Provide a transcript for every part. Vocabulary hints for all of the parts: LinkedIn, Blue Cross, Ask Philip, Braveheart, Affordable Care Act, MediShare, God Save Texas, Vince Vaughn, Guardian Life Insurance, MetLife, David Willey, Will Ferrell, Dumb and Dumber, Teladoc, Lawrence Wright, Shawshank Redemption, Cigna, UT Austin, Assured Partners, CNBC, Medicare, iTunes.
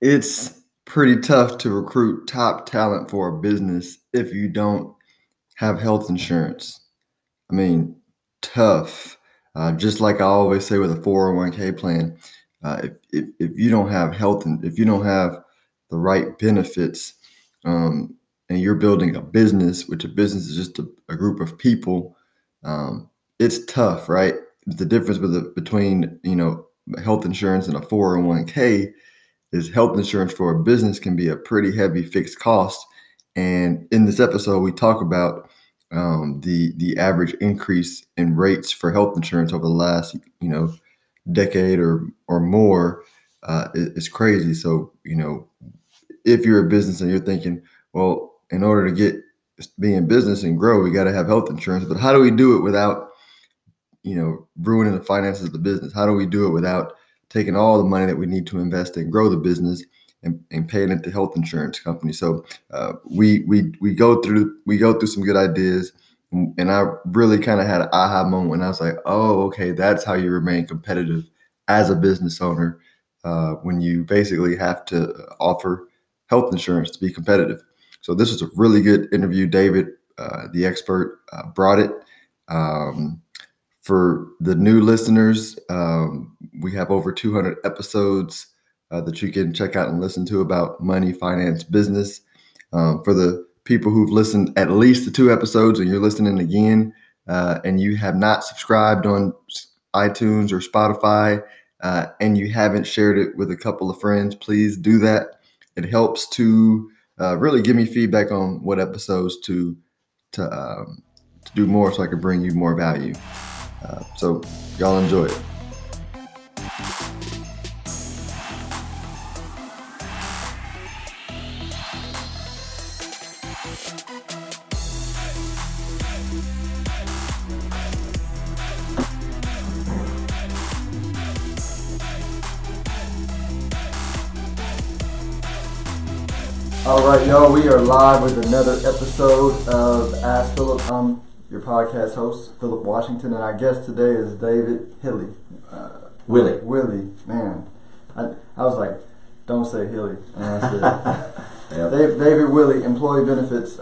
It's pretty tough to recruit top talent for a business if you don't have health insurance. I mean, tough. Just like I always say with a 401k plan, if you don't have health and if you don't have the right benefits, and you're building a business, which a business is just a group of people, it's tough, right? The difference between, you know, health insurance and a 401k is health insurance for a business can be a pretty heavy fixed cost. And in this episode, we talk about the average increase in rates for health insurance over the last, you know, decade or more. It's crazy. So, you know, if you're a business and you're thinking, well, in order to be in business and grow, we got to have health insurance. But how do we do it without, you know, ruining the finances of the business? How do we do it without taking all the money that we need to invest and grow the business and paying it to health insurance companies? So we go through some good ideas, and I really kind of had an aha moment when I was like, oh, okay, that's how you remain competitive as a business owner when you basically have to offer health insurance to be competitive. So this was a really good interview. David, the expert, brought it. For the new listeners, we have over 200 episodes that you can check out and listen to about money, finance, business. For the people who've listened at least the two episodes and you're listening again, and you have not subscribed on iTunes or Spotify, and you haven't shared it with a couple of friends, please do that. It helps to really give me feedback on what episodes to do more so I can bring you more value. So y'all enjoy it. All right, y'all, we are live with another episode of Ask Philip. I'm your podcast host, Philip Washington, and our guest today is David Willey. Willey, man. I was like, don't say Hilly. And I said, yep. David Willey, employee benefits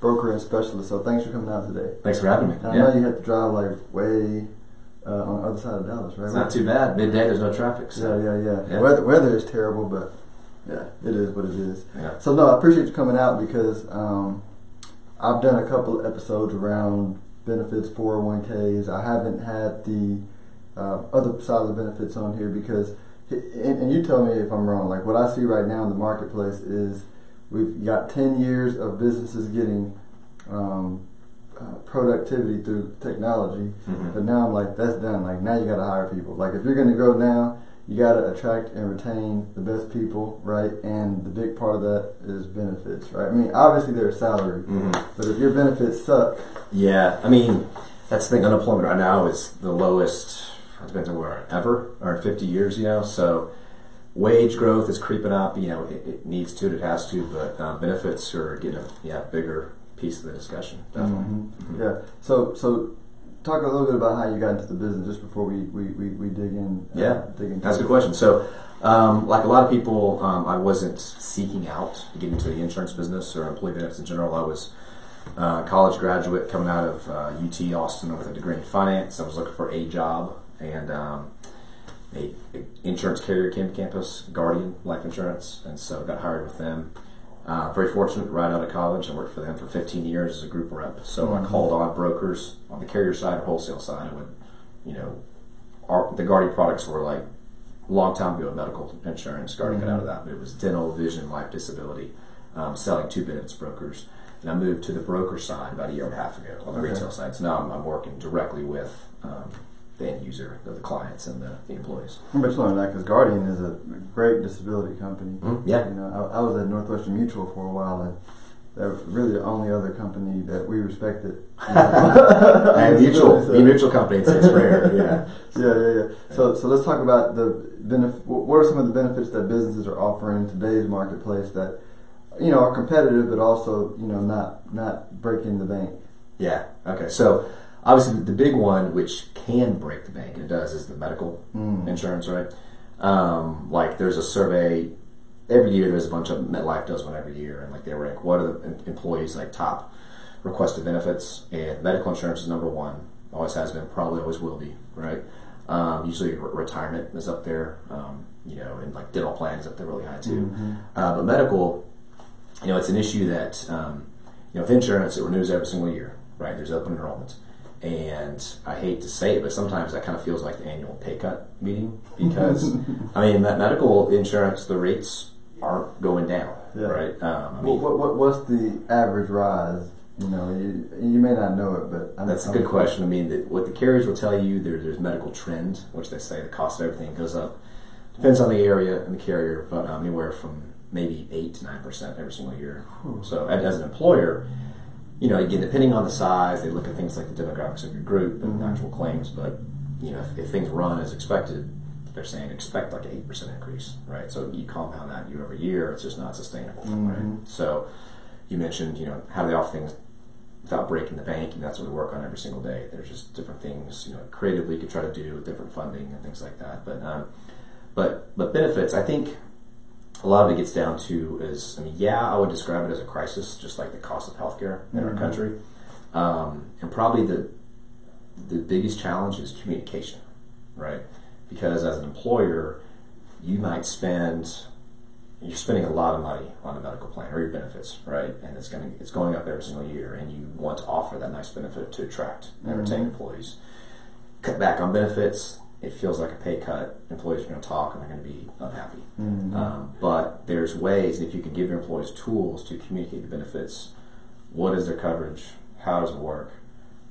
broker and specialist. So thanks for coming out today. Thanks for having me. I know you had to drive like way on the other side of Dallas, right? It's not too bad. Midday, there's no traffic. So. Yeah. Weather is terrible, but... yeah, it is what it is. Yeah. So, no, I appreciate you coming out because I've done a couple of episodes around benefits, 401ks. I haven't had the other side of the benefits on here because, and you tell me if I'm wrong, like what I see right now in the marketplace is we've got 10 years of businesses getting productivity through technology, but now I'm like, that's done. Like, now you got to hire people. Like, if you're going to grow now, you got to attract and retain the best people, right? And the big part of that is benefits, right? I mean, obviously there's salary, but if your benefits suck. Yeah, I mean, that's the thing. Unemployment right now is the lowest, it's been ever, or 50 years, you know? So wage growth is creeping up, you know, it needs to, it has to, but benefits are getting a bigger piece of the discussion, definitely. Yeah, so... talk a little bit about how you got into the business just before we dig in. That's a good question. So, like a lot of people, I wasn't seeking out to get into the insurance business or employee benefits in general. I was a college graduate coming out of UT Austin with a degree in finance. I was looking for a job, and an insurance carrier came to campus, Guardian Life Insurance, and so I got hired with them. Very fortunate, right out of college, I worked for them for 15 years as a group rep. So I called on brokers on the carrier side or wholesale side. I would, you know, the Guardian products were like a long time ago, medical insurance. Guardian got out of that, but it was dental, vision, life, disability, selling to benefits brokers. And I moved to the broker side about a year and a half ago on the retail side. So now I'm working directly with the end user, the clients, and the employees. I'm just learning that because Guardian is a great disability company. Yeah, you know, I was at Northwestern Mutual for a while, and they were really the only other company that we respected. And mutual company, it's rare. Yeah. So let's talk about the benefit. What are some of the benefits that businesses are offering in today's marketplace that, you know, are competitive, but also, you know, not breaking the bank? Yeah. Okay. So. Obviously, the big one, which can break the bank, and it does, is the medical insurance, right? Like, there's a survey every year there's a bunch of, MetLife does one every year, and like they rank what are the employees' like top requested benefits, and medical insurance is number one, always has been, probably always will be, right? Usually retirement is up there, you know, and like dental plans up there really high too. Mm-hmm. But medical, you know, it's an issue that, you know, with insurance, it renews every single year, right? There's open enrollment. And I hate to say it, but sometimes that kind of feels like the annual pay cut meeting because, I mean, that medical insurance, the rates aren't going down, yeah. right? I mean, what's the average rise? You know, you may not know it, but... That's a good question. I mean, what the carriers will tell you, there's medical trend, which they say the cost of everything goes up. Depends on the area and the carrier, but anywhere from maybe 8 to 9% every single year. So as an employer, you know, again, depending on the size, they look at things like the demographics of your group and mm-hmm. actual claims, but, you know, if things run as expected, they're saying expect like an 8% increase, right? So you compound that year over year, it's just not sustainable, mm-hmm. right? So you mentioned, you know, how they offer things without breaking the bank, and that's what we work on every single day. There's just different things, you know, creatively you could try to do with different funding and things like that. But benefits, I think a lot of it gets down to is, I mean, yeah, I would describe it as a crisis, just like the cost of healthcare in mm-hmm. our country. And probably the biggest challenge is communication, right? Because as an employer, you might you're spending a lot of money on a medical plan or your benefits, right? And it's going up every single year, and you want to offer that nice benefit to attract and mm-hmm. retain employees. Cut back on benefits, it feels like a pay cut. Employees are going to talk and they're going to be unhappy. Mm-hmm. But there's ways, if you can give your employees tools to communicate the benefits, what is their coverage, how does it work?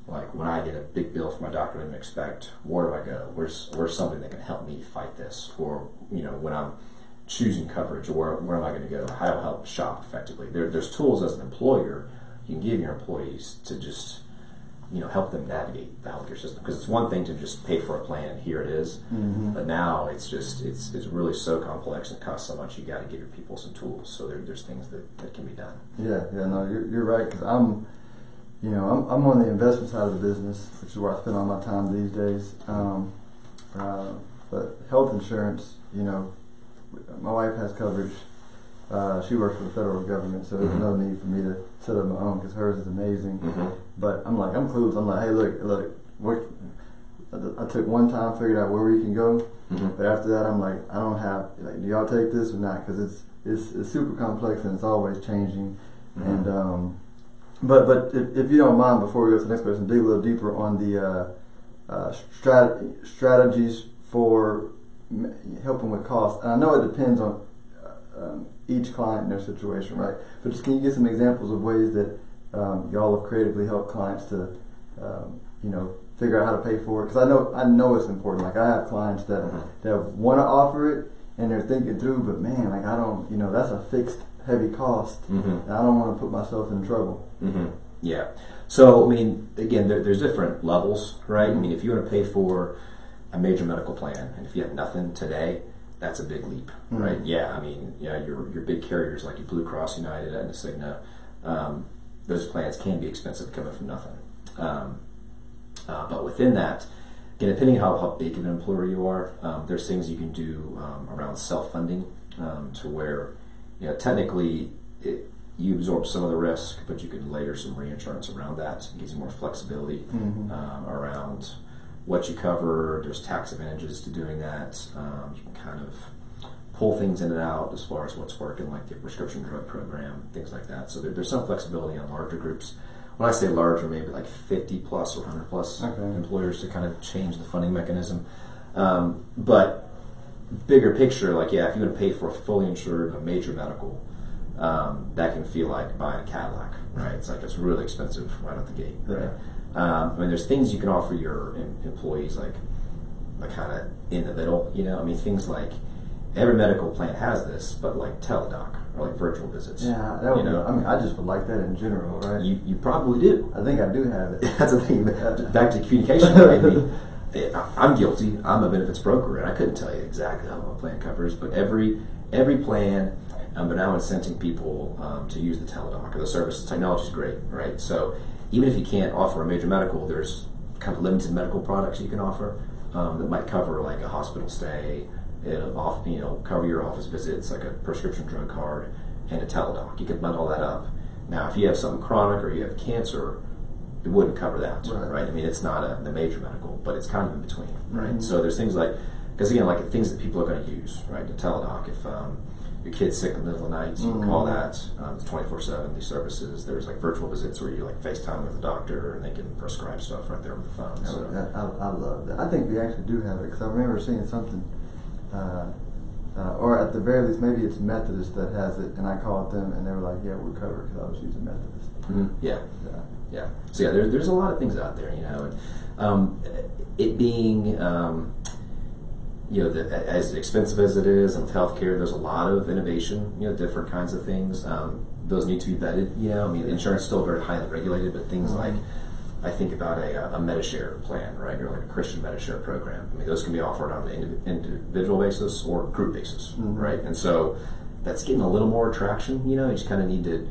Like when I get a big bill from my doctor I didn't expect, where do I go? Where's somebody that can help me fight this? Or, you know, when I'm choosing coverage, where am I going to go? How do I help shop effectively? There's tools as an employer you can give your employees to just, you know, help them navigate the healthcare system, because it's one thing to just pay for a plan and here it is, mm-hmm. but now it's just it's really so complex and costs so much. You got to give your people some tools, so there's things that can be done. Yeah, no, you're right, because I'm on the investment side of the business, which is where I spend all my time these days. But health insurance, you know, my wife has coverage. She works for the federal government, so there's mm-hmm. no need for me to set up my own because hers is amazing. Mm-hmm. But I'm clueless. I'm like, hey, look, what? I took one time, figured out where we can go, mm-hmm. but after that, I'm like, I don't have. Like, do y'all take this or not? Because it's super complex and it's always changing. Mm-hmm. And but if you don't mind, before we go to the next question, dig a little deeper on the strategies for helping with costs. And I know it depends on each client and their situation, right? But just can you give some examples of ways that y'all have creatively helped clients to, you know, figure out how to pay for it? Because I know it's important. Like, I have clients that mm-hmm. that want to offer it and they're thinking through, but man, like, I don't, you know, that's a fixed heavy cost, mm-hmm. and I don't want to put myself in trouble. Mm-hmm. Yeah. So I mean, again, there's different levels, right? Mm-hmm. I mean, if you want to pay for a major medical plan, and if you have nothing today, that's a big leap, right? Mm-hmm. Yeah, I mean, yeah, your big carriers like your Blue Cross, United, and Cigna, those plans can be expensive coming from nothing. But within that, again, depending on how big of an employer you are, there's things you can do around self-funding to where, you know, technically you absorb some of the risk, but you can layer some reinsurance around that. It gives you more flexibility mm-hmm. Around what you cover. There's tax advantages to doing that. You can kind of pull things in and out as far as what's working, like the prescription drug program, things like that. So there's some flexibility on larger groups. When I say larger, maybe like 50 plus or 100 plus okay. employers to kind of change the funding mechanism. But bigger picture, like, yeah, if you would pay for a fully insured, a major medical, that can feel like buying a Cadillac, right? It's like, it's really expensive right out the gate, right? Yeah. I mean, there's things you can offer your employees, like kind of in the middle, you know. I mean, things like every medical plan has this, but like Teladoc or like virtual visits. Yeah, that would, you know? I mean, I just would like that in general, right? You probably do. I think I do have it. That's the thing. Back to communication. I mean, I'm guilty. I'm a benefits broker, and I couldn't tell you exactly how my plan covers, but every plan. But now incenting people to use the Teladoc or the services. Technology is great, right? So even if you can't offer a major medical, there's kind of limited medical products you can offer that might cover like a hospital stay, off, cover your office visits, like a prescription drug card, and a Teladoc. You can bundle that up. Now, if you have something chronic or you have cancer, it wouldn't cover that, right? I mean, it's not the major medical, but it's kind of in between, right? Mm-hmm. So there's things like, because again, like things that people are going to use, right? The Teladoc, if your kid's sick in the middle of the night, you can call that. It's 24/7, these services. There's like virtual visits where you like FaceTime with the doctor and they can prescribe stuff right there with the phone. I love that. I think we actually do have it, because I remember seeing something, or at the very least, maybe it's Methodist that has it, and I called them, and they were like, yeah, we're covered, because I was using Methodist. Mm-hmm. Yeah. So yeah, there's a lot of things out there, and it being, as expensive as it is, and with healthcare, there's a lot of innovation, different kinds of things. Those need to be vetted, I mean, insurance is still very highly regulated, but things like, I think about a MediShare plan, right? Or like a Christian MediShare program. I mean, those can be offered on an individual basis or group basis, right? And so that's getting a little more traction, You just kind of need to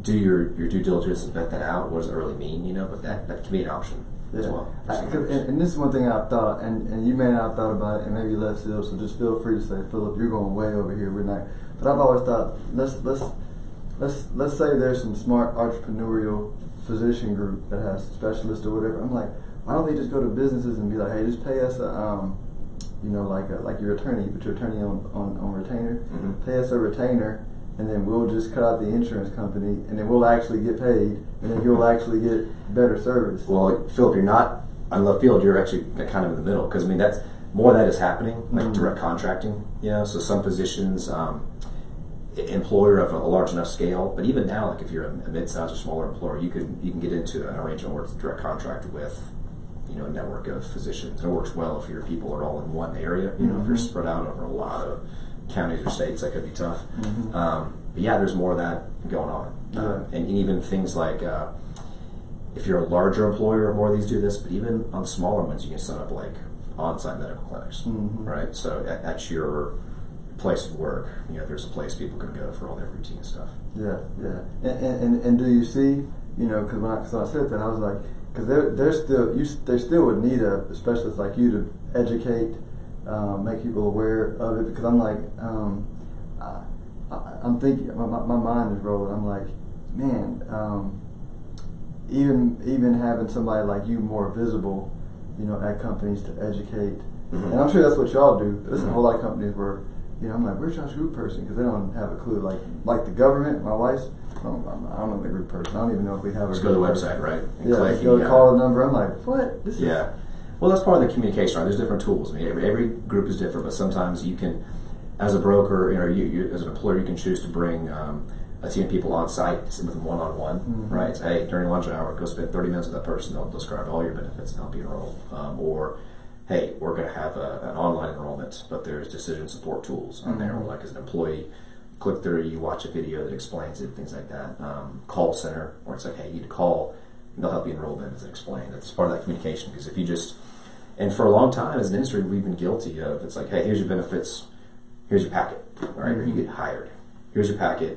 do your due diligence and vet that out. What does it really mean, But that can be an option as well. And this is one thing I've thought, and you may not have thought about it, and maybe less still, so just feel free to say, Philip, you're going way over here. We're not. But I've always thought, let's say there's some smart entrepreneurial physician group that has specialists or whatever. I'm like, why don't they just go to businesses and be like, hey, just pay us a, like your attorney, but your attorney on retainer, pay us a retainer, and then we'll just cut out the insurance company, and then we'll actually get paid, and then you'll actually get better service. Well, Philip, you're not on left field. You're actually kind of in the middle, because I mean that's more of that is happening, like direct contracting. So some physicians. Employer of a large enough scale, but even now, like if you're a mid-sized or smaller employer, you can get into an arrangement where it's a direct contract with, a network of physicians. And it works well if your people are all in one area. If you're spread out over a lot of counties or states, that could be tough. But yeah, there's more of that going on, and even things like if you're a larger employer, more of these do this. But even on smaller ones, you can set up like on-site medical clinics, right? So at your place of work, there's a place people can go for all their routine stuff. Yeah. And do you see, because when I said that, I was like, because they still would need a specialist like you to educate, make people aware of it. Because I'm like, I'm thinking, my mind is rolling. I'm like, man, even having somebody like you more visible, at companies to educate, and I'm sure that's what y'all do. But there's a whole lot of companies where. I'm like, where's y'all's group person? Because they don't have a clue. Like the government, my wife's, I don't know the group person. I don't even know if we have a group person. Just go to the website, right? Just go call the number. I'm like, what? This is... Well, that's part of the communication, right? There's different tools. I mean, every group is different, but sometimes you can, as a broker, you as an employer, you can choose to bring a team of people on site, sit with them one-on-one, right? So, hey, during lunch hour, go spend 30 minutes with that person. They'll describe all your benefits and help you enroll. Or... hey, we're going to have an online enrollment, but there's decision support tools on there. Like as an employee, click through, you watch a video that explains it, things like that. Call center, where it's like, hey, you need to call, and they'll help you enroll them and explain. That's part of that communication, because if you just, and for a long time as an industry, we've been guilty of, it's like, hey, here's your benefits, here's your packet, all right, or you get hired, here's your packet.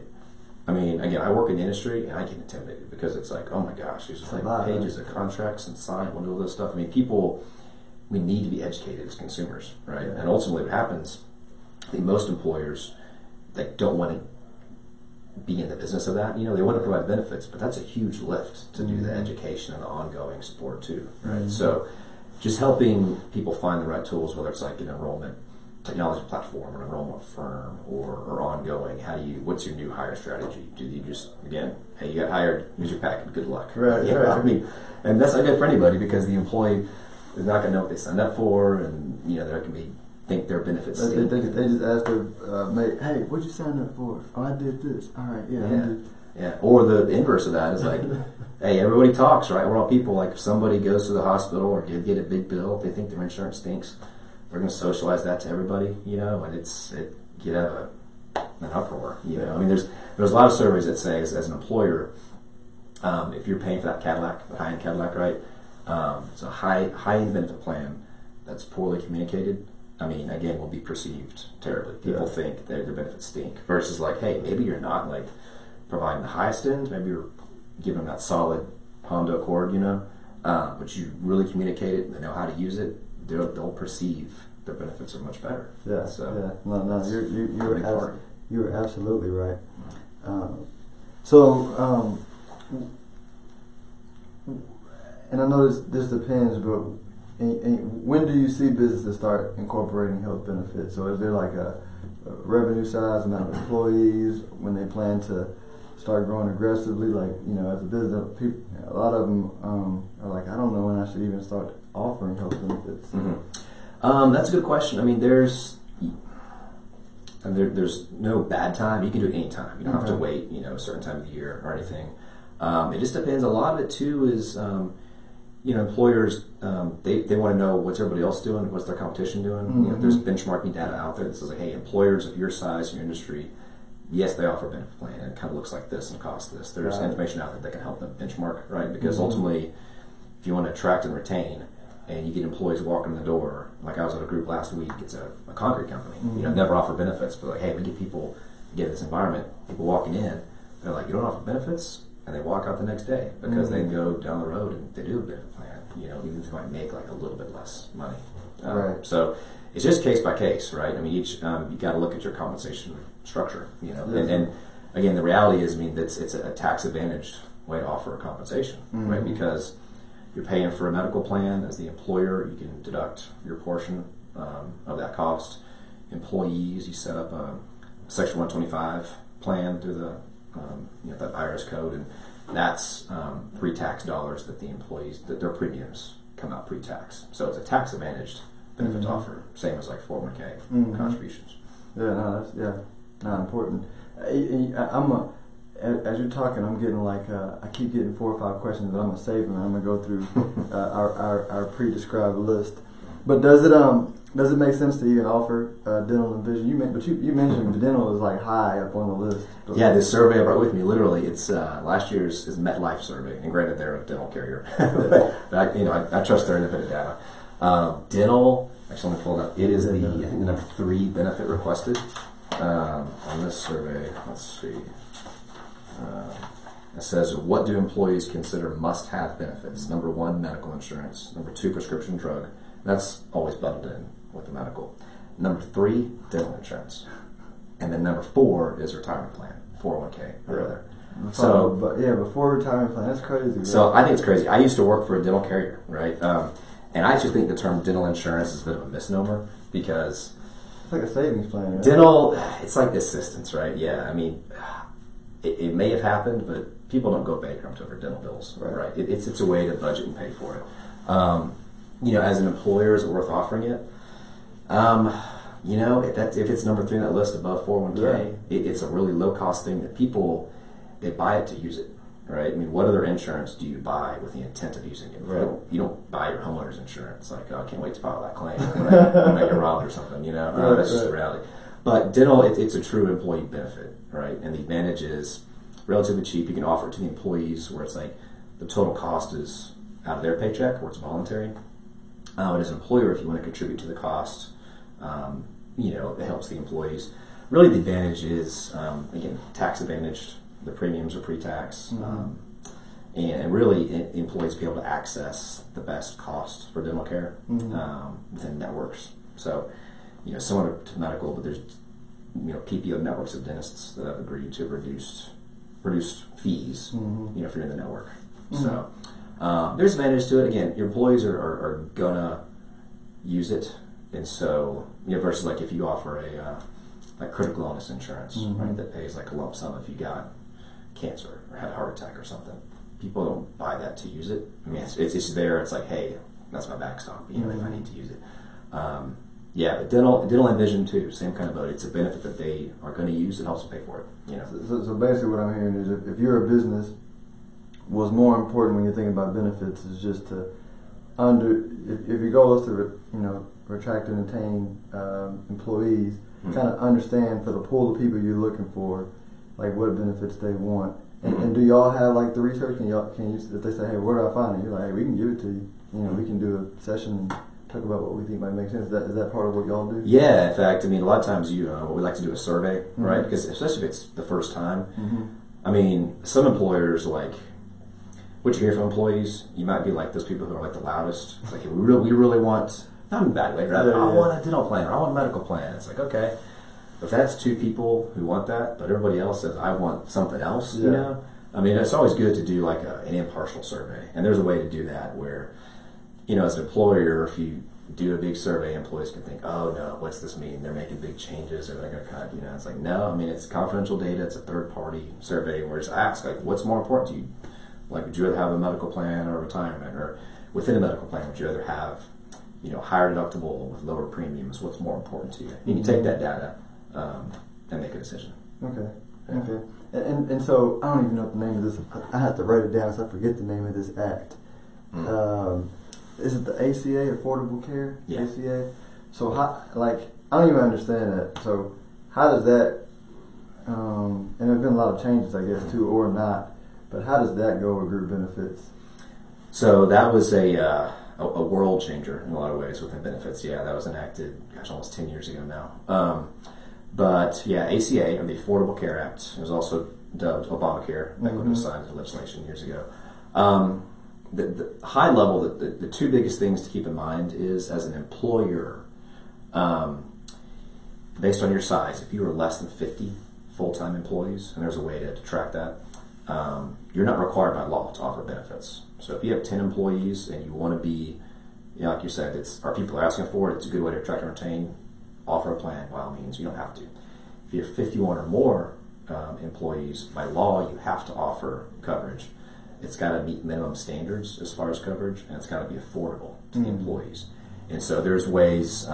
I mean, again, I work in the industry, and I get intimidated, because it's like, oh my gosh, there's like pages of contracts and sign, and all this stuff. I mean, we need to be educated as consumers, right? And ultimately what happens, I think most employers that don't want to be in the business of that, they want to provide benefits, but that's a huge lift to do the education and the ongoing support too, right? So just helping people find the right tools, whether it's like an enrollment technology platform or an enrollment firm or ongoing, what's your new hire strategy? Do you just, again, hey, you got hired, here's your packet, good luck. Right. I mean, and that's not good for anybody, because the employee, they're not going to know what they signed up for, and there can be their benefits. They just ask their mate, "Hey, what'd you sign up for?" "Oh, I did this." "All right, yeah." Or the inverse of that is like, "Hey, everybody talks, right? We're all people. Like, if somebody goes to the hospital or get a big bill, they think their insurance stinks. We're going to socialize that to everybody, and you have an uproar, I mean, there's a lot of surveys that say, as an employer, if you're paying for that Cadillac, the high-end Cadillac, right? It's a high-end benefit plan that's poorly communicated. I mean, again, will be perceived terribly. People think their benefits stink, versus like, hey, maybe you're not like providing the highest end. Maybe you're giving them that solid Honda Accord, but you really communicate it and they know how to use it. They'll perceive their benefits are much better. Yeah, so yeah. No, you're absolutely right. And I know this depends, but when do you see businesses start incorporating health benefits? So is there like a revenue size, amount of employees, when they plan to start growing aggressively? Like, you know, as a business, people, a lot of them are like, I don't know when I should even start offering health benefits. Mm-hmm. That's a good question. I mean, there's no bad time. You can do it any time. You don't have to wait, you know, a certain time of the year or anything. It just depends. A lot of it too is, you know, employers, they want to know what's everybody else doing, what's their competition doing. Mm-hmm. You know, there's benchmarking data out there that says, like, hey, employers of your size, your industry, yes, they offer a benefit plan, and it kind of looks like this and costs this. There's information out there that can help them benchmark, right? Because ultimately, if you want to attract and retain, and you get employees walking in the door, like I was at a group last week, it's a concrete company, you know, never offer benefits, but like, hey, we get people, get this environment, people walking in, they're like, you don't offer benefits? And they walk out the next day because they go down the road and they do a benefit plan, you know, even if they might make like a little bit less money. So it's just case by case, right? I mean, each you got to look at your compensation structure, you know. Yes. And again, the reality is, I mean, it's a tax advantaged way to offer a compensation, right? Because you're paying for a medical plan as the employer, you can deduct your portion of that cost. Employees, you set up a Section 125 plan through the you know, that IRS code, and that's pre-tax dollars that the employees, that their premiums come out pre-tax. So it's a tax advantaged benefit to offer, same as like 401k contributions. Yeah, no, that's not important. As you're talking, I'm getting like I keep getting 4 or 5 questions that I'm gonna save them. I'm gonna go through our pre-described list. But does it make sense to even offer dental and vision? You mentioned the dental is like high up on the list. Yeah, this survey I brought with me, literally, it's last year's is MetLife survey, and granted they're a dental carrier, but I trust their independent data. Dental, actually, let me pull it up. It is I think the number 3 benefit requested on this survey. Let's see. It says, what do employees consider must-have benefits? Number 1, medical insurance. Number 2, prescription drug. That's always bundled in with the medical. Number 3, dental insurance. And then number 4 is retirement plan, 401k or other. Before retirement plan, that's crazy. Right? So I think it's crazy. I used to work for a dental carrier, right? And I actually think the term dental insurance is a bit of a misnomer because it's like a savings plan. Right? Dental, it's like assistance, right? Yeah, I mean, it may have happened, but people don't go bankrupt over dental bills, right? It's a way to budget and pay for it. You know, as an employer, is it worth offering it? You know, if it's number 3 on that list above 401k, it's a really low-cost thing that people, they buy it to use it, right? I mean, what other insurance do you buy with the intent of using it? Right. You don't buy your homeowner's insurance, like, oh, I can't wait to file that claim when I get robbed or something, you know? That's just the reality. But dental, it's a true employee benefit, right? And the advantage is relatively cheap. You can offer it to the employees where it's like the total cost is out of their paycheck, where it's voluntary. And as an employer, if you want to contribute to the cost, you know, it helps the employees. Really, the advantage is, again, tax advantaged. The premiums are pre-tax. And really, employees be able to access the best cost for dental care within networks. So, you know, similar to medical, but there's, you know, PPO networks of dentists that have agreed to reduced fees, you know, if you're in the network. So there's advantage to it. Again, your employees are gonna use it, and so, you know, versus like if you offer a like critical illness insurance, right, that pays like a lump sum if you got cancer or had a heart attack or something. People don't buy that to use it. I mean, it's there. It's like, hey, that's my backstop, you know, if I need to use it. Yeah, but dental and vision too, same kind of boat. It's a benefit that they are going to use. It helps them pay for it, you know. So basically, what I'm hearing is, if you're a business, what's more important when you're thinking about benefits is just to if your goal is to attract and retain employees, kind of understand for the pool of people you're looking for, like what benefits they want, and do y'all have like the research? Can you if they say, hey, where do I find it? You're like, hey, we can give it to you. You know, we can do a session and talk about what we think might make sense. Is that part of what y'all do? Yeah, in fact, I mean, a lot of times we like to do a survey, right? Because especially if it's the first time, I mean, some employers like. What you hear from employees, you might be like those people who are like the loudest. It's like, we really want come back later. I want a dental plan, or I want a medical plan. It's like, okay, if that's two people who want that, but everybody else says, I want something else, you know? I mean, it's always good to do like an impartial survey. And there's a way to do that where, you know, as an employer, if you do a big survey, employees can think, oh no, what's this mean? They're making big changes, or they're going to cut, you know? It's like, no, I mean, it's confidential data. It's a third party survey where it's asked, like, what's more important to you? Like, would you rather have a medical plan or retirement? Or within a medical plan, would you rather have, you know, higher deductible with lower premiums? What's more important to you? You can take that data and make a decision. Okay. Yeah. Okay. And so, I don't even know the name of this. I have to write it down, so I forget the name of this act. Is it the ACA, Affordable Care? Yeah. ACA? So, how, like, I don't even understand that. So, how does that, and there's been a lot of changes, I guess, too, or not, but how does that go with group benefits? So, that was a world changer in a lot of ways within benefits. Yeah, that was enacted, gosh, almost 10 years ago now. But yeah, ACA, or the Affordable Care Act, it was also dubbed Obamacare, that was signed into legislation years ago. The high level, the two biggest things to keep in mind is, as an employer, based on your size, if you are less than 50 full-time employees, and there's a way to track that, you're not required by law to offer benefits. So if you have 10 employees and you want to be, you know, like you said, it's, our people are asking for it, it's a good way to attract and retain. Offer a plan, by all means. You don't have to. If you're 51 or more employees, by law, you have to offer coverage. It's got to meet minimum standards as far as coverage, and it's got to be affordable to the employees. And so there's ways,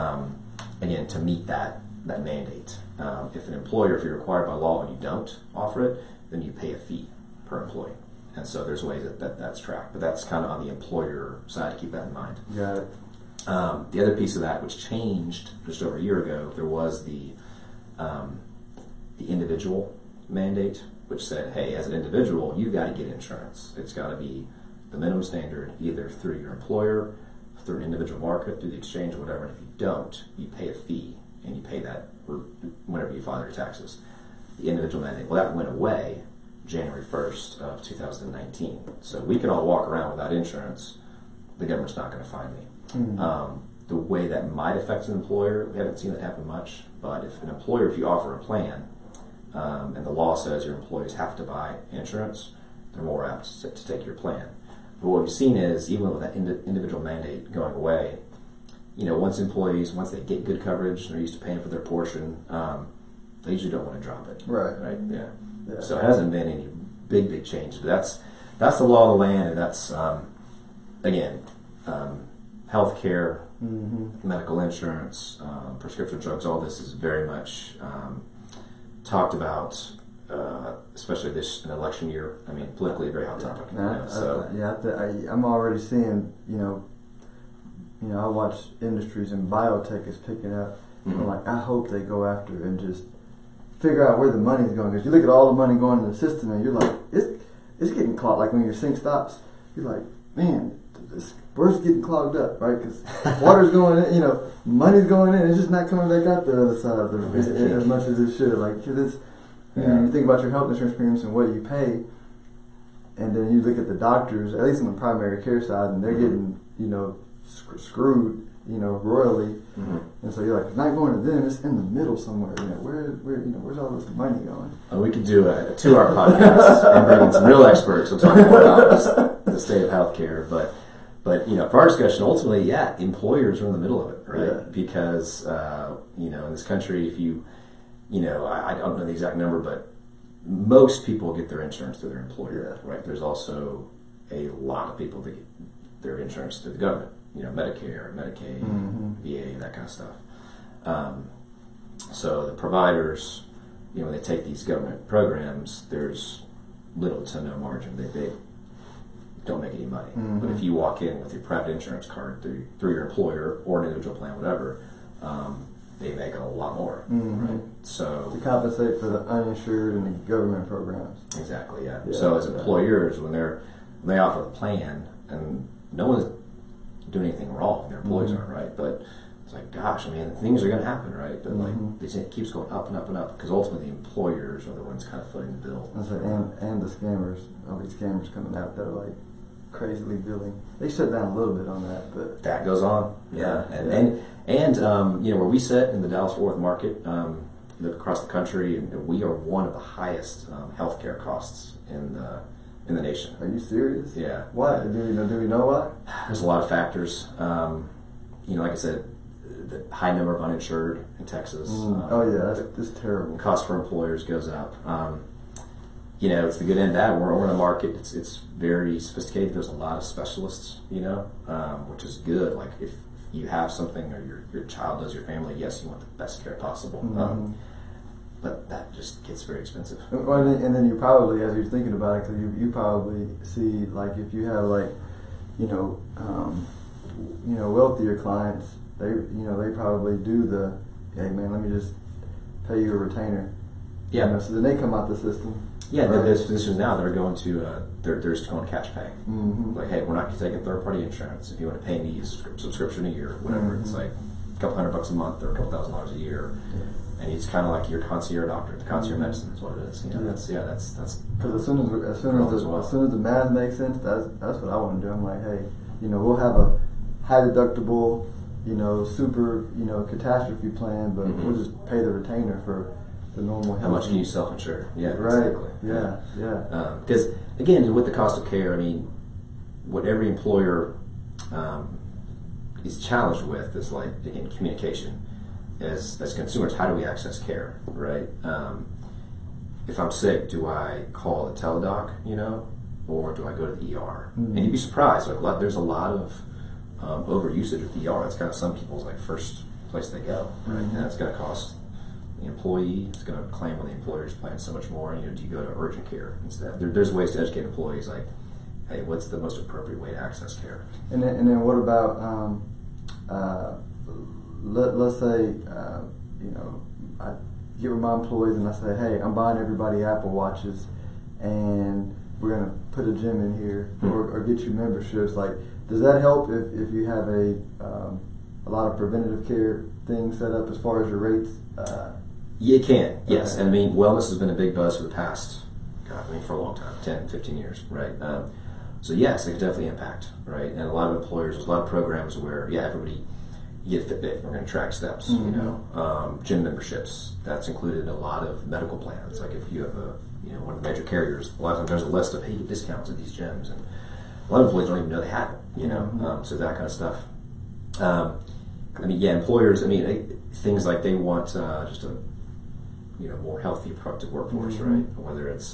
again, to meet that mandate. If an employer, if you're required by law and you don't offer it, then you pay a fee per employee. And so there's ways that's tracked. But that's kind of on the employer side, to keep that in mind. Got it. The other piece of that, which changed just over a year ago, there was the individual mandate, which said, hey, as an individual, you've got to get insurance. It's got to be the minimum standard, either through your employer, through an individual market, through the exchange, or whatever. And if you don't, you pay a fee, and you pay that whenever you file your taxes. The individual mandate, well, that went away January 1st of 2019. So we can all walk around without insurance. The government's not going to find me. The way that might affect an employer, we haven't seen that happen much, but if an employer, if you offer a plan, and the law says your employees have to buy insurance, they're more apt to take your plan. But what we've seen is, even with that individual mandate going away, you know, once they get good coverage, they're used to paying for their portion, they usually don't want to drop it. Right? Yeah. So it hasn't been any big change, but that's the law of the land, and that's, healthcare, medical insurance, prescription drugs, all this is very much talked about, especially in election year. I mean, politically, a very hot topic. I'm already seeing, you know, I watch industries and biotech is picking up. I'm like, I hope they go after and just figure out where the money's going. Because you look at all the money going in the system, and you're like, it's getting caught. Like when your sink stops, you're like, man, where's it getting clogged up, right? Because water's going in, you know, money's going in, it's just not coming back out the other side of the as much as it should. Like, you know, you think about your health insurance premiums and what you pay, and then you look at the doctors, at least on the primary care side, and they're getting, you know, screwed, you know, royally. And so you're like, it's not going to them, it's in the middle somewhere. You know, where's all this money going? We could do a 2-hour podcast and bring in some real experts who talk about the state of healthcare, but you know, for our discussion, ultimately, yeah, employers are in the middle of it, right? Because you know, in this country, if you know, I don't know the exact number, but most people get their insurance through their employer, right? There's also a lot of people that get their insurance through the government, you know, Medicare, Medicaid, VA, that kind of stuff. So the providers, you know, when they take these government programs, there's little to no margin. They don't make any money. But if you walk in with your private insurance card through your employer or an individual plan, whatever, they make a lot more, right? So to compensate for the uninsured and the government programs. Exactly, yeah. So as employers, when they offer a plan, and no one's doing anything wrong, their employees aren't, right? But it's like, gosh, I mean, things are going to happen, right? But like, it keeps going up and up and up, because ultimately the employers are the ones kind of footing the bill. And the scammers, all these scammers coming out that are like, crazily billing. They shut down a little bit on that, but that goes on. Yeah, yeah. And you know, where we sit in the Dallas-Fort Worth market, look across the country, and we are one of the highest healthcare costs in the nation. Are you serious? Yeah. Why? Do we know why? There's a lot of factors. You know, like I said, the high number of uninsured in Texas. Oh yeah, that's terrible. Cost for employers goes up. You know, it's the good and bad. We're in a market. It's very sophisticated. There's a lot of specialists. You know, which is good. Like if you have something, or your child does, your family, yes, you want the best care possible. But that just gets very expensive. And then you probably, as you're thinking about it, 'cause you probably see, like, if you have, like, you know, wealthier clients, they probably do the, hey man, let me just pay you a retainer. Yeah. You know, so then they come out the system. Yeah, right? There's physicians now that are going to, they're just going cash pay. Like, hey, we're not taking third-party insurance. If you want to pay me a subscription a year, whatever, it's like a couple $100 a month or a couple $1,000 a year. Yeah. And it's kind of like your concierge doctor. The concierge medicine is what it is. You know, that's because as soon as the math makes sense, that's what I want to do. I'm like, hey, you know, we'll have a high deductible, you know, super, you know, catastrophe plan, but we'll just pay the retainer for the normal health. How much can you self-insure? Yeah, right. Exactly. Yeah, yeah. Because again, with the cost of care, I mean, what every employer is challenged with is, like, again, communication. As consumers, how do we access care, right? If I'm sick, do I call a Teladoc, you know, or do I go to the ER? And you'd be surprised. Like, there's a lot of overusage of the ER. It's kind of some people's, like, first place they go, right? And that's going to cost the employee. It's going to claim on the employer's plan so much more. You know, do you go to urgent care instead? There's ways to educate employees, like, hey, what's the most appropriate way to access care? And then what about Let's say, you know, I get with my employees and I say, hey, I'm buying everybody Apple Watches, and we're going to put a gym in here, or get you memberships. Like, does that help if you have a lot of preventative care things set up as far as your rates? Yeah, it can, yes. Okay. And I mean, wellness has been a big buzz for the past, for a long time, 10, 15 years, right? So yes, it can definitely impact, right? And a lot of employers, there's a lot of programs where, yeah, everybody, you get Fitbit, we're going to track steps, you know, gym memberships, that's included in a lot of medical plans. Like if you have one of the major carriers, a lot of times there's a list of, hey, you get discounts at these gyms, and a lot of employees don't even know they have it, you know, so that kind of stuff. I mean, yeah, employers, I mean, things like they want just a, you know, more healthy, productive workforce, right? Whether it's,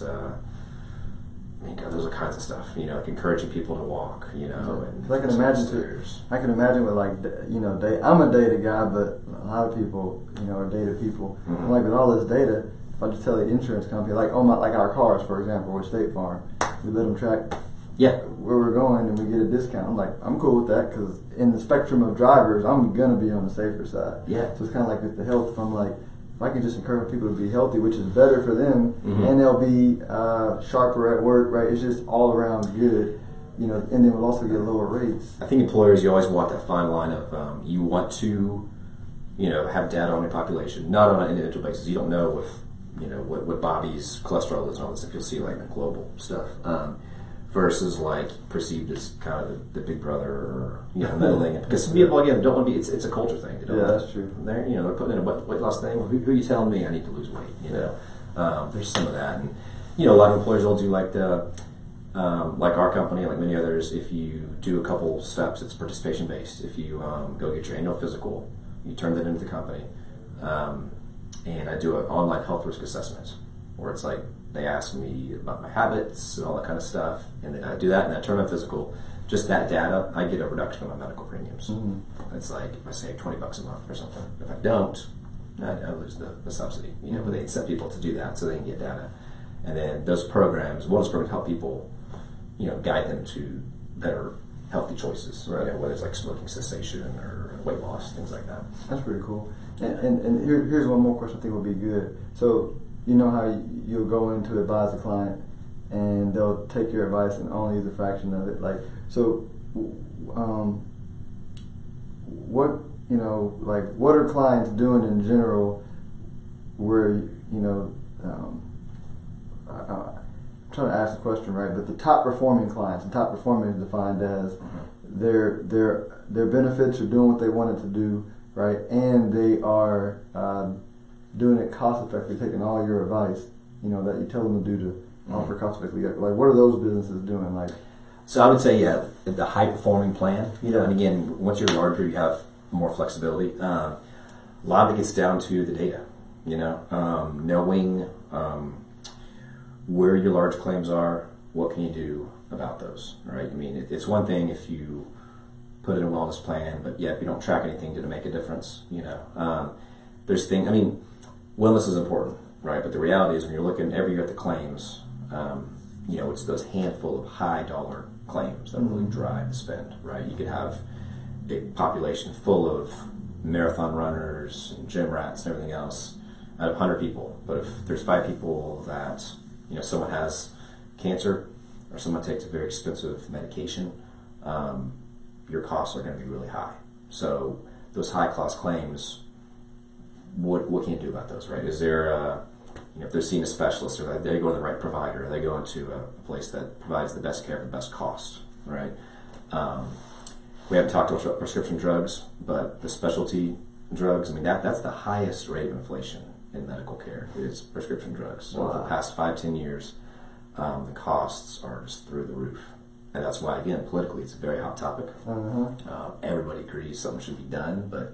God, those are kinds of stuff, you know, like encouraging people to walk, you know. And I can imagine with, like, you know, I'm a data guy, but a lot of people, you know, are data people. And, like, with all this data, if I just tell the insurance company, like, our cars, for example, with State Farm, we let them track where we're going, and we get a discount. I'm like, I'm cool with that, because in the spectrum of drivers, I'm going to be on the safer side. Yeah. So it's kind of like with the health, if I'm like, if I can just encourage people to be healthy, which is better for them, and they'll be sharper at work, right? It's just all around good, you know, and then we'll also get lower rates. I think employers, you always walk that fine line of you want to, you know, have data on your population, not on an individual basis. You don't know if, you know, what Bobby's cholesterol is and all this stuff. You'll see, like, the global stuff versus, like, perceived as kind of the big brother or, you know, meddling. Because some people, again, don't want to be, it's a culture thing. That's true. They're, you know, they're putting in a weight loss thing. Well, who are you telling me I need to lose weight, you know? There's some of that. And, you know, a lot of employers will do, like, the, like our company, like many others, if you do a couple steps, it's participation-based. If you go get your annual physical, you turn that into the company. And I do an online health risk assessment where it's like, they ask me about my habits and all that kind of stuff, and then I do that, and I turn my physical. Just that data, I get a reduction in my medical premiums. It's like if I save $20 a month or something. If I don't, I lose the subsidy. You know, but they incent people to do that so they can get data, and then those programs, wellness programs, help people, you know, guide them to better healthy choices. Right. You know, whether it's like smoking cessation or weight loss, things like that. That's pretty cool. And here's one more question I think would be good. So, you know how you'll go in to advise a client, and they'll take your advice and only use a fraction of it. Like, so, what are clients doing in general? Where, you know, I'm trying to ask the question right, but the top performing clients, and top performing is defined as their benefits are doing what they wanted to do, right, and they are doing it cost effectively, taking all your advice, you know, that you tell them to do to offer cost effectively. Like, what are those businesses doing? Like, so I would say, yeah, the high performing plan, you know, and again, once you're larger, you have more flexibility. A lot of it gets down to the data, you know, knowing where your large claims are, what can you do about those, right? I mean, it's one thing if you put in a wellness plan, but yet you don't track anything to make a difference, you know. There's things, I mean, wellness is important, right? But the reality is when you're looking every year at the claims, you know, it's those handful of high dollar claims that really drive the spend, right? You could have a population full of marathon runners and gym rats and everything else out of 100 people, but if there's 5 people that, you know, someone has cancer or someone takes a very expensive medication, your costs are going to be really high. So those high cost claims, what can you do about those, right? Is there a, you know, if they're seeing a specialist, or they go to the right provider, or they go into a place that provides the best care for the best cost, right? We haven't talked about prescription drugs, but the specialty drugs, I mean, that's the highest rate of inflation in medical care is prescription drugs. So over the past 5-10 years, the costs are just through the roof. And that's why, again, politically, it's a very hot topic. Everybody agrees something should be done, but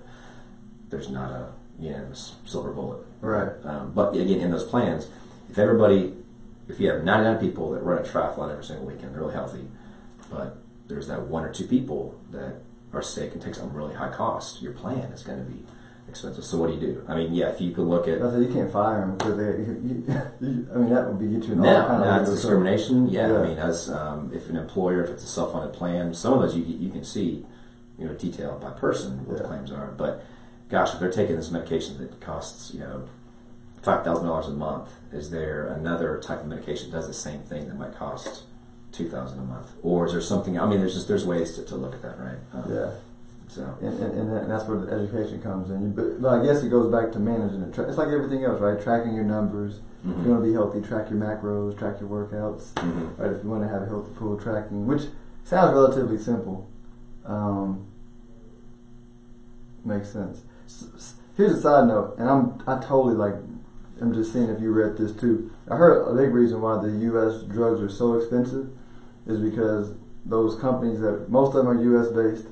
there's not a unanimous silver bullet. Right. But again, in those plans, if you have 99 people that run a triathlon every single weekend, they're really healthy, but there's that 1 or 2 people that are sick and take some really high cost, your plan is going to be expensive. So what do you do? I mean, yeah, if you could look at... You can't fire them because I mean, that would be get you in all kind of... That's discrimination. Yeah, I mean, as if an employer, if it's a self-funded plan, some of those you can see, you know, detailed by person what the claims are. But gosh, if they're taking this medication that costs, you know, $5,000 a month, is there another type of medication that does the same thing that might cost $2,000 a month, or is there something? I mean, there's ways to look at that, right? So and that's where the education comes in. But I guess it goes back to managing it. It's like everything else, right? Tracking your numbers. If you want to be healthy, track your macros, track your workouts. Right? If you want to have a healthy pool, tracking, which sounds relatively simple, makes sense. Here's a side note, and I totally like. I'm just seeing if you read this too. I heard a big reason why the U.S. drugs are so expensive is because those companies that most of them are U.S. based,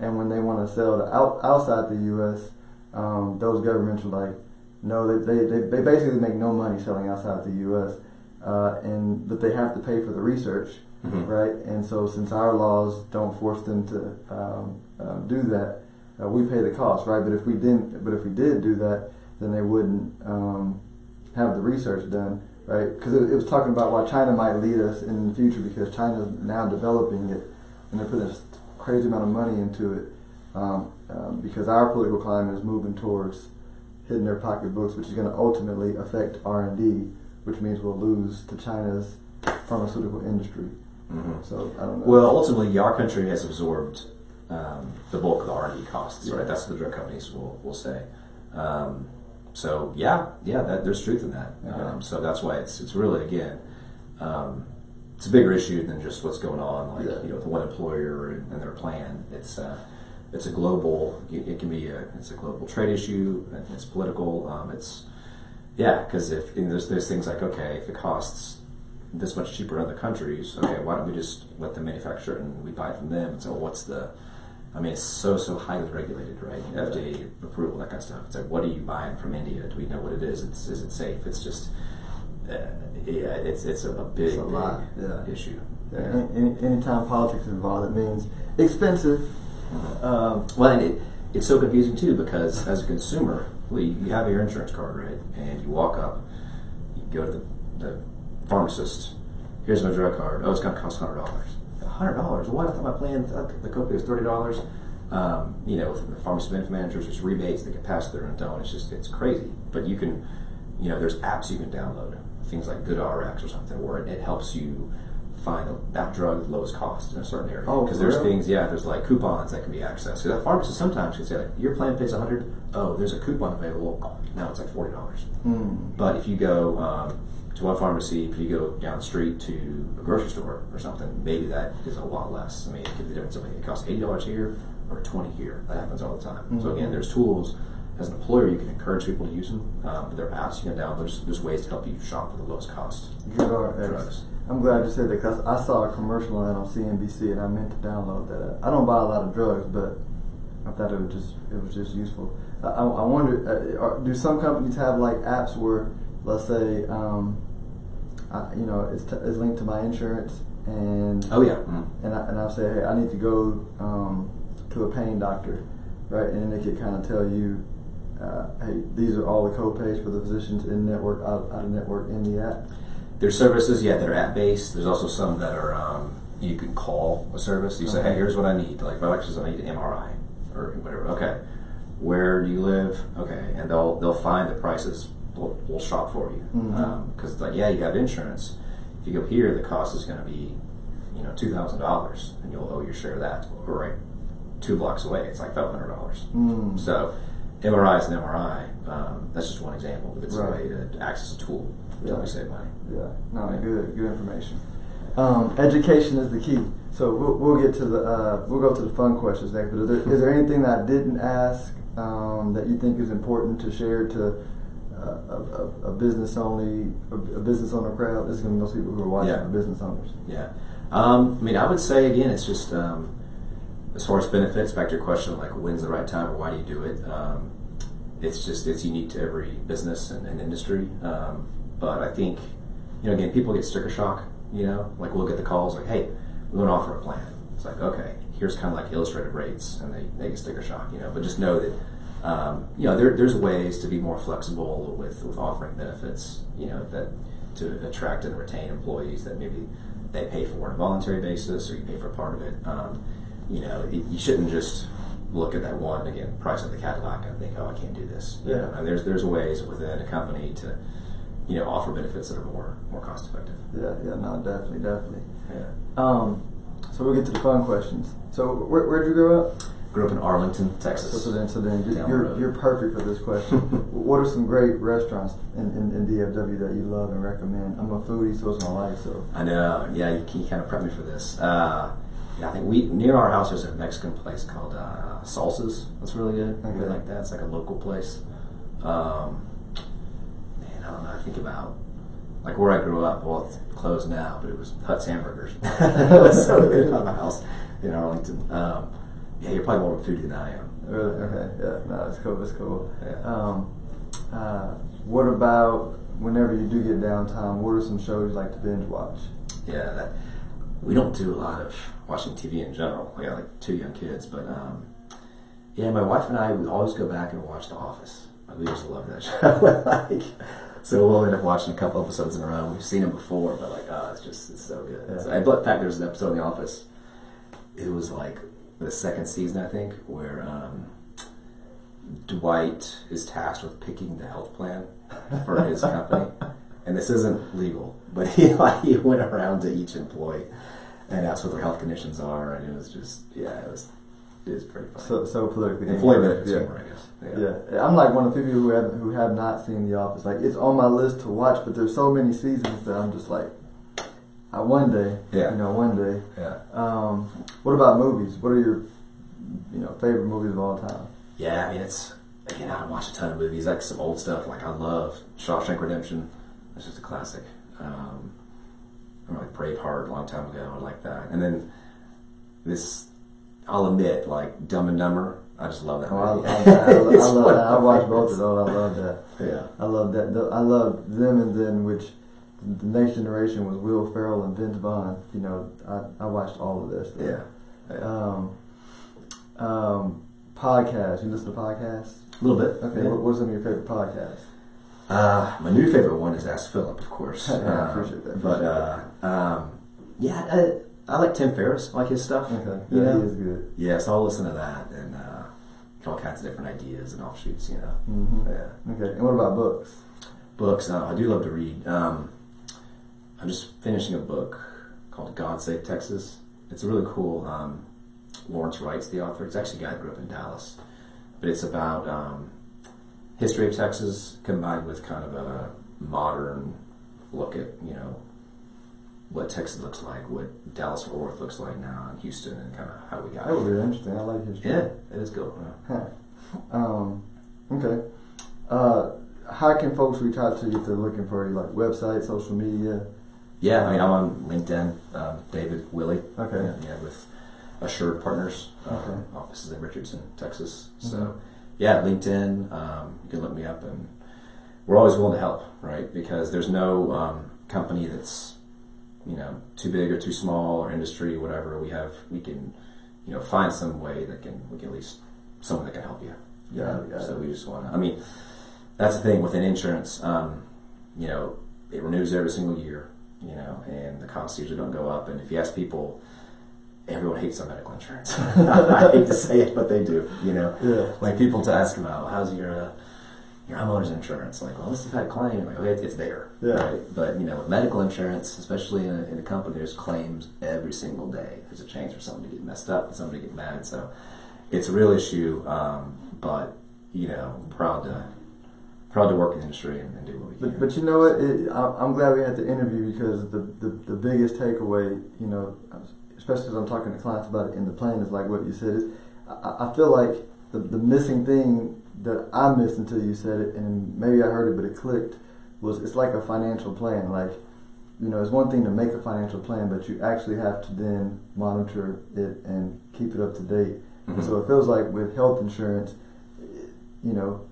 and when they want to sell to outside the U.S., those governments are like, no, they basically make no money selling outside the U.S. But they have to pay for the research, right? And so since our laws don't force them to do that, we pay the cost, right? But if we did do that, then they wouldn't have the research done. Right, because it was talking about why China might lead us in the future because China's now developing it and they're putting a crazy amount of money into it because our political climate is moving towards hitting their pocketbooks, which is going to ultimately affect R&D, which means we'll lose to China's pharmaceutical industry. So I don't know. Well, ultimately, our country has absorbed the bulk of the R&D costs. Right, that's what the drug companies will say. So yeah, there's truth in that. So that's why it's really again, it's a bigger issue than just what's going on, like you know, with one employer and their plan. It's a global. It can be a global trade issue. It's political. Because if there's things like okay, if it costs this much cheaper in other countries, okay, why don't we just let them manufacture it and we buy it from them? And so what's the I mean, it's so highly regulated, right? FDA approval, that kind of stuff. It's like, what are you buying from India? Do we know what it is? Is it safe? It's just, it's a big issue. Anytime politics is involved, it means expensive. It's so confusing too because as a consumer, you have your insurance card, right? And you walk up, you go to the pharmacist. Here's my drug card. Oh, it's going to cost $100. $100. What? I thought my plan, the copay was $30. You know, the pharmacy benefit managers, there's rebates that get passed through and don't. It's crazy. But you can, you know, there's apps you can download, things like GoodRx or something, where it helps you find that drug at the lowest cost in a certain area. Oh, because there's things, there's like coupons that can be accessed. Because pharmacists sometimes can say, like, your plan pays $100. Oh, there's a coupon available. Now it's like $40. But if you go, to one pharmacy, if you go down the street to a grocery store or something, maybe that is a lot less. I mean, it could be the difference. It costs $80 here or $20 here. That happens all the time. Mm-hmm. So again, there's tools. As an employer, you can encourage people to use them. There are apps you can download. There's ways to help you shop for the lowest cost. GoodRx. I'm glad you said that, because I saw a commercial on that on CNBC, and I meant to download that app. I don't buy a lot of drugs, but I thought it was just useful. I wonder, do some companies have like apps where, let's say, you know, it's linked to my insurance, and oh yeah, mm-hmm. and I'll say, hey, I need to go to a pain doctor, right? And then they could kind of tell you, hey, these are all the co-pays for the physicians in network, out of network, in the app. There's services, yeah, that are app based. There's also some that are you can call a service. You say, hey, here's what I need. Like, my doctor says I need an MRI or whatever. Okay, where do you live? Okay, and they'll find the prices. We'll shop for you, because it's like, yeah, you have insurance. If you go here, the cost is going to be, you know, $2,000, and you'll owe your share of that. Or right, 2 blocks away, it's like $500. Mm. So MRI is an MRI. That's just one example, but it's a way to access a tool to help you save money. Yeah, no, good information. Education is the key. So we'll get to the we'll go to the fun questions next. But is there anything that I didn't ask that you think is important to share to a business owner crowd? This is going to be most people who are watching, the business owners. Yeah, I mean, I would say again, it's just as far as benefits. Back to your question, like, when's the right time or why do you do it? It's unique to every business and industry. But I think, you know, again, people get sticker shock. You know, like, we'll get the calls like, hey, we want to offer a plan. It's like, okay, here's kind of like illustrated rates, and they get sticker shock. You know, but just know that. You know, there's ways to be more flexible with offering benefits, you know, that to attract and retain employees that maybe they pay for on a voluntary basis, or you pay for a part of it. You know, you shouldn't just look at that one, again, price of the Cadillac and think, oh, I can't do this. Yeah. You know, and there's ways within a company to, you know, offer benefits that are more cost effective. Yeah, yeah, no, definitely. Yeah. So we'll get to the fun questions. So where'd you grow up? Grew up in Arlington, Texas. So then you're perfect for this question. What are some great restaurants in DFW that you love and recommend? I'm a foodie, so it's my life. So I know. Yeah, you kind of prep me for this. Yeah, I think near our house there's a Mexican place called Salsas. That's really good. Okay. I really like that. It's like a local place. Man, I don't know. I think about, like, where I grew up. Well, it's closed now, but it was Hut's Hamburgers. That's so good on the house in Arlington. Yeah, you're probably more of a foodie than I am. Really? Okay. Yeah. No, that's cool. Yeah. What about whenever you do get downtime? What are some shows you like to binge watch? Yeah, we don't do a lot of watching TV in general. I got like 2 young kids, but yeah, my wife and I, we always go back and watch The Office. We just love that show. So we'll end up watching a couple episodes in a row. We've seen them before, but like, oh, it's so good. Yeah. So, in fact, there's an episode in The Office. It was like the 2nd season, I think, where Dwight is tasked with picking the health plan for his company, and this isn't legal, but he went around to each employee and asked what their health conditions are, and it was just, yeah, it was pretty funny. So politically incorrect. Yeah. I guess. Yeah. Yeah, I'm like one of the people who have not seen The Office. Like, it's on my list to watch, but there's so many seasons that I'm just like, one day. Yeah. What about movies? What are your, you know, favorite movies of all time? Yeah, I mean, I don't watch a ton of movies. Like, some old stuff, like, I love Shawshank Redemption. That's just a classic. I remember, like, Braveheart a long time ago. I like that. And then I'll admit, like, Dumb and Dumber. I just love that movie. I love that. I watch both of those. I love that. Yeah. I love them, and then the next generation was Will Ferrell and Vince Vaughn. You know, I watched all of this. Yeah. Podcasts. You listen to podcasts? A little bit. Okay. Yeah. What are some of your favorite podcasts? My new favorite one is Ask Philip, of course. I appreciate that. I like Tim Ferriss. I like his stuff. Okay. Yeah, he is good. Yeah, so I'll listen to that, and all kinds of different ideas and offshoots, you know. Mm-hmm. Yeah. Okay. And what about books? Books. I do love to read. I'm just finishing a book called God Save Texas. It's a really cool, Lawrence Wright's the author. It's actually a guy that grew up in Dallas, but it's about history of Texas combined with kind of a modern look look at, you know, what Texas looks like, what Dallas-Fort Worth looks like now, and Houston, and kind of how we got. That would be interesting. I like history. Yeah, it is cool. Huh. Okay. How can folks reach out to you if they're looking for you, like website, social media? Yeah, I mean, I'm on LinkedIn, David Willey. Okay. Yeah, with Assured Partners, okay. Offices in Richardson, Texas. So, mm-hmm. yeah, LinkedIn, you can look me up, and we're always willing to help, right? Because there's no company that's, you know, too big or too small, or industry, whatever. We can, you know, find some way that can, we can at least, someone that can help you. Yeah, yeah. So we just want to, I mean, that's the thing with an insurance, you know, it renews every single year, you know, and the costs usually don't go up. And if you ask people, everyone hates their medical insurance. I hate to say it, but they do, you know. Yeah. Like people to ask about, how's your homeowner's insurance? Like, well, this is that claim. Like, it's there. Yeah. Right? But, you know, with medical insurance, especially in a company, there's claims every single day. There's a chance for something to get messed up and somebody to get mad. So it's a real issue, but, you know, I'm proud to work in the industry and do what we can. But you know what? I'm glad we had the interview, because the biggest takeaway, you know, especially as I'm talking to clients about it in the plan, is like what you said. Is I feel like the missing thing that I missed until you said it, and maybe I heard it but it clicked, was it's like a financial plan. Like, you know, it's one thing to make a financial plan, but you actually have to then monitor it and keep it up to date. Mm-hmm. So it feels like with health insurance, you know,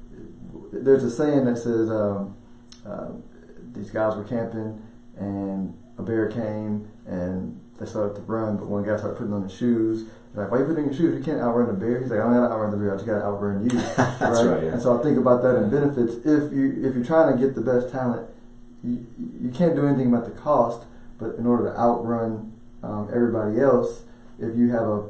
there's a saying that says these guys were camping and a bear came and they started to run, but one guy started putting on his shoes. Like, why are you putting your shoes? You can't outrun the bear. He's like, I don't gotta outrun the bear. I just gotta outrun you. That's right. Yeah. And so I think about that in benefits. If you're trying to get the best talent, you can't do anything about the cost. But in order to outrun everybody else, if you have a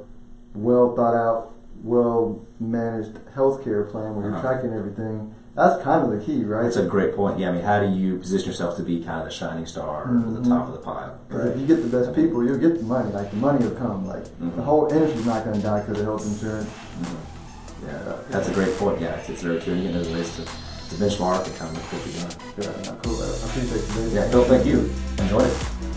well thought out, well managed healthcare plan where you're tracking everything, that's kind of the key, right? That's a great point. Yeah, I mean, how do you position yourself to be kind of the shining star, mm-hmm. at the top of the pile? Because right? If you get the best people, you'll get the money. Like, the money will come. Like, mm-hmm. the whole industry's not going to die because of health insurance. Mm-hmm. Yeah, that's a great point. Yeah, it's very true. You know, there's ways to benchmark and kind of look what you're doing. Yeah, cool. I appreciate you, David. Yeah, Bill, thank you. Enjoyed it.